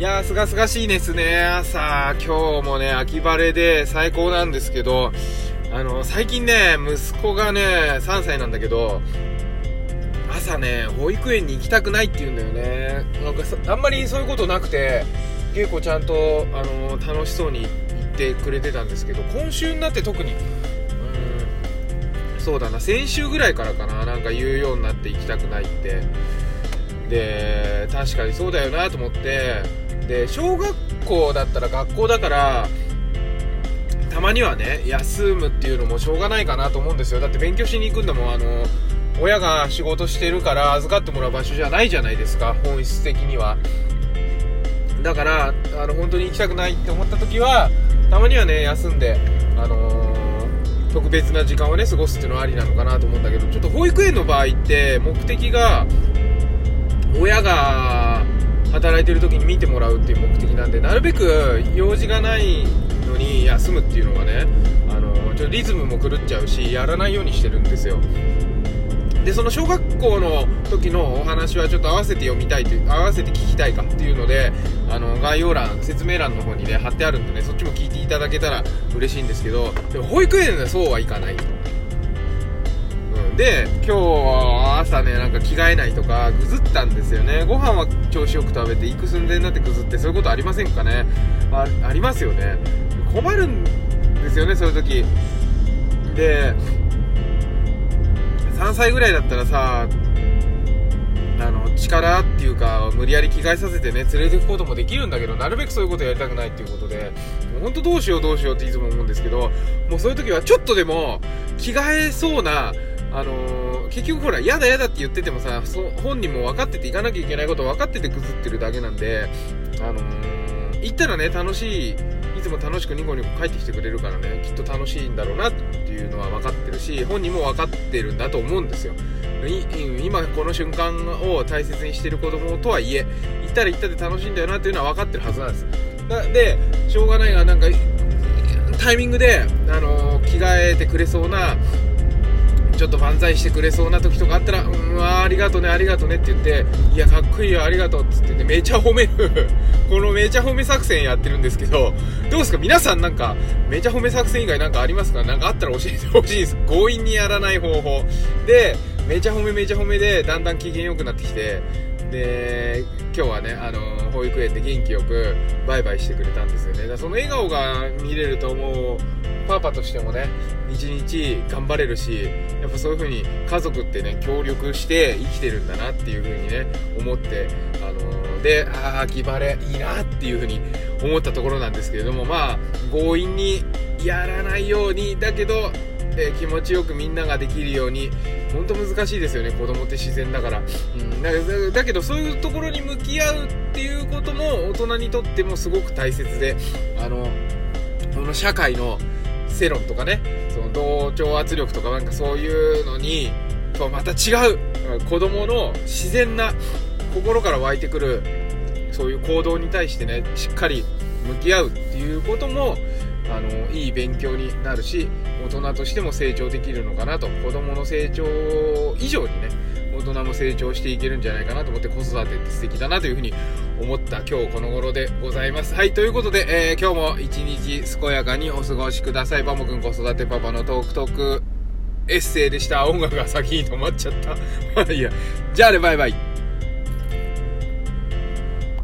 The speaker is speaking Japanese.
いやー、すがすがしいですね。朝、今日もね、秋晴れで最高なんですけど、最近ね、息子がね、3歳なんだけど、朝ね、保育園に行きたくないって言うんだよね。なんかあんまりそういうことなくて、結構ちゃんと、楽しそうに行ってくれてたんですけど、今週になって特に、そうだな、先週ぐらいからかな、なんか言うようになって行きたくないって。で、確かにそうだよなと思って、で小学校だったら学校だからたまにはね休むっていうのもしょうがないかなと思うんですよ。だって勉強しに行くんだもん。親が仕事してるから預かってもらう場所じゃないじゃないですか、本質的には。だから本当に行きたくないって思った時はたまにはね休んで、特別な時間をね過ごすっていうのはありなのかなと思うんだけど、ちょっと保育園の場合って目的が親が働いてる時に見てもらうっていう目的なんで、なるべく用事がないのに休むっていうのはね、ちょっとリズムも狂っちゃうし、やらないようにしてるんですよ。で、その小学校の時のお話はちょっと合わせて読みたいという、合わせて聞きたいかっていうので、概要欄、説明欄の方にね貼ってあるんでね、そっちも聞いていただけたら嬉しいんですけど、でも保育園ではそうはいかない。で、今日朝ねなんか着替えないとかぐずったんですよね。ご飯は調子よく食べて行く寸前になってぐずって、そういうことありませんかね。 ありますよね。困るんですよね、そういう時で。3歳ぐらいだったらさ、力っていうか無理やり着替えさせてね連れて行くこともできるんだけど、なるべくそういうことやりたくないっていうことで、もうほんとどうしようっていつも思うんですけど、もうそういう時はちょっとでも着替えそうな、結局ほらやだって言っててもさ、本人も分かってて行かなきゃいけないこと分かっててぐずってるだけなんで、行ったらね楽しい、いつも楽しくニコニコ帰ってきてくれるからね、きっと楽しいんだろうなっていうのは分かってるし、本人も分かってるんだと思うんですよ。今この瞬間を大切にしてる子供とはいえ、行ったら行ったで楽しいんだよなっていうのは分かってるはずなんです。で、しょうがないがなんかタイミングで、着替えてくれそうな、ちょっと万歳してくれそうな時とかあったら、ありがとねありがとねって言って、いやかっこいいよありがとうって言ってね、めちゃ褒めるこのめちゃ褒め作戦やってるんですけど、どうですか皆さん、なんかめちゃ褒め作戦以外なんかありますか？なんかあったら教えてほしいです。強引にやらない方法で、めちゃ褒めでだんだん機嫌良くなってきて、で今日はね保育園で元気よくバイバイしてくれたんですよね。だからその笑顔が見れるともうパパとしてもね一日頑張れるし、やっぱそういう風に家族ってね協力して生きてるんだなっていう風にね思って、で秋晴れいいなっていう風に思ったところなんですけれども、まあ強引にやらないようにだけど、気持ちよくみんなができるように、本当難しいですよね、子供って自然だから、だけどそういうところに向き合うっていうことも大人にとってもすごく大切で、この社会の世論とかね、その同調圧力とかなんかそういうのにとまた違う、子供の自然な心から湧いてくるそういう行動に対してねしっかり向き合うっていうこともいい勉強になるし、大人としても成長できるのかなと、子供の成長以上にね大人も成長していけるんじゃないかなと思って、子育てって素敵だなというふうに思った今日この頃でございます。はい、ということで、今日も一日健やかにお過ごしください。バモくん子育てパパのトークエッセイでした。音楽が先に止まっちゃったいや、じゃあね、バイバイ。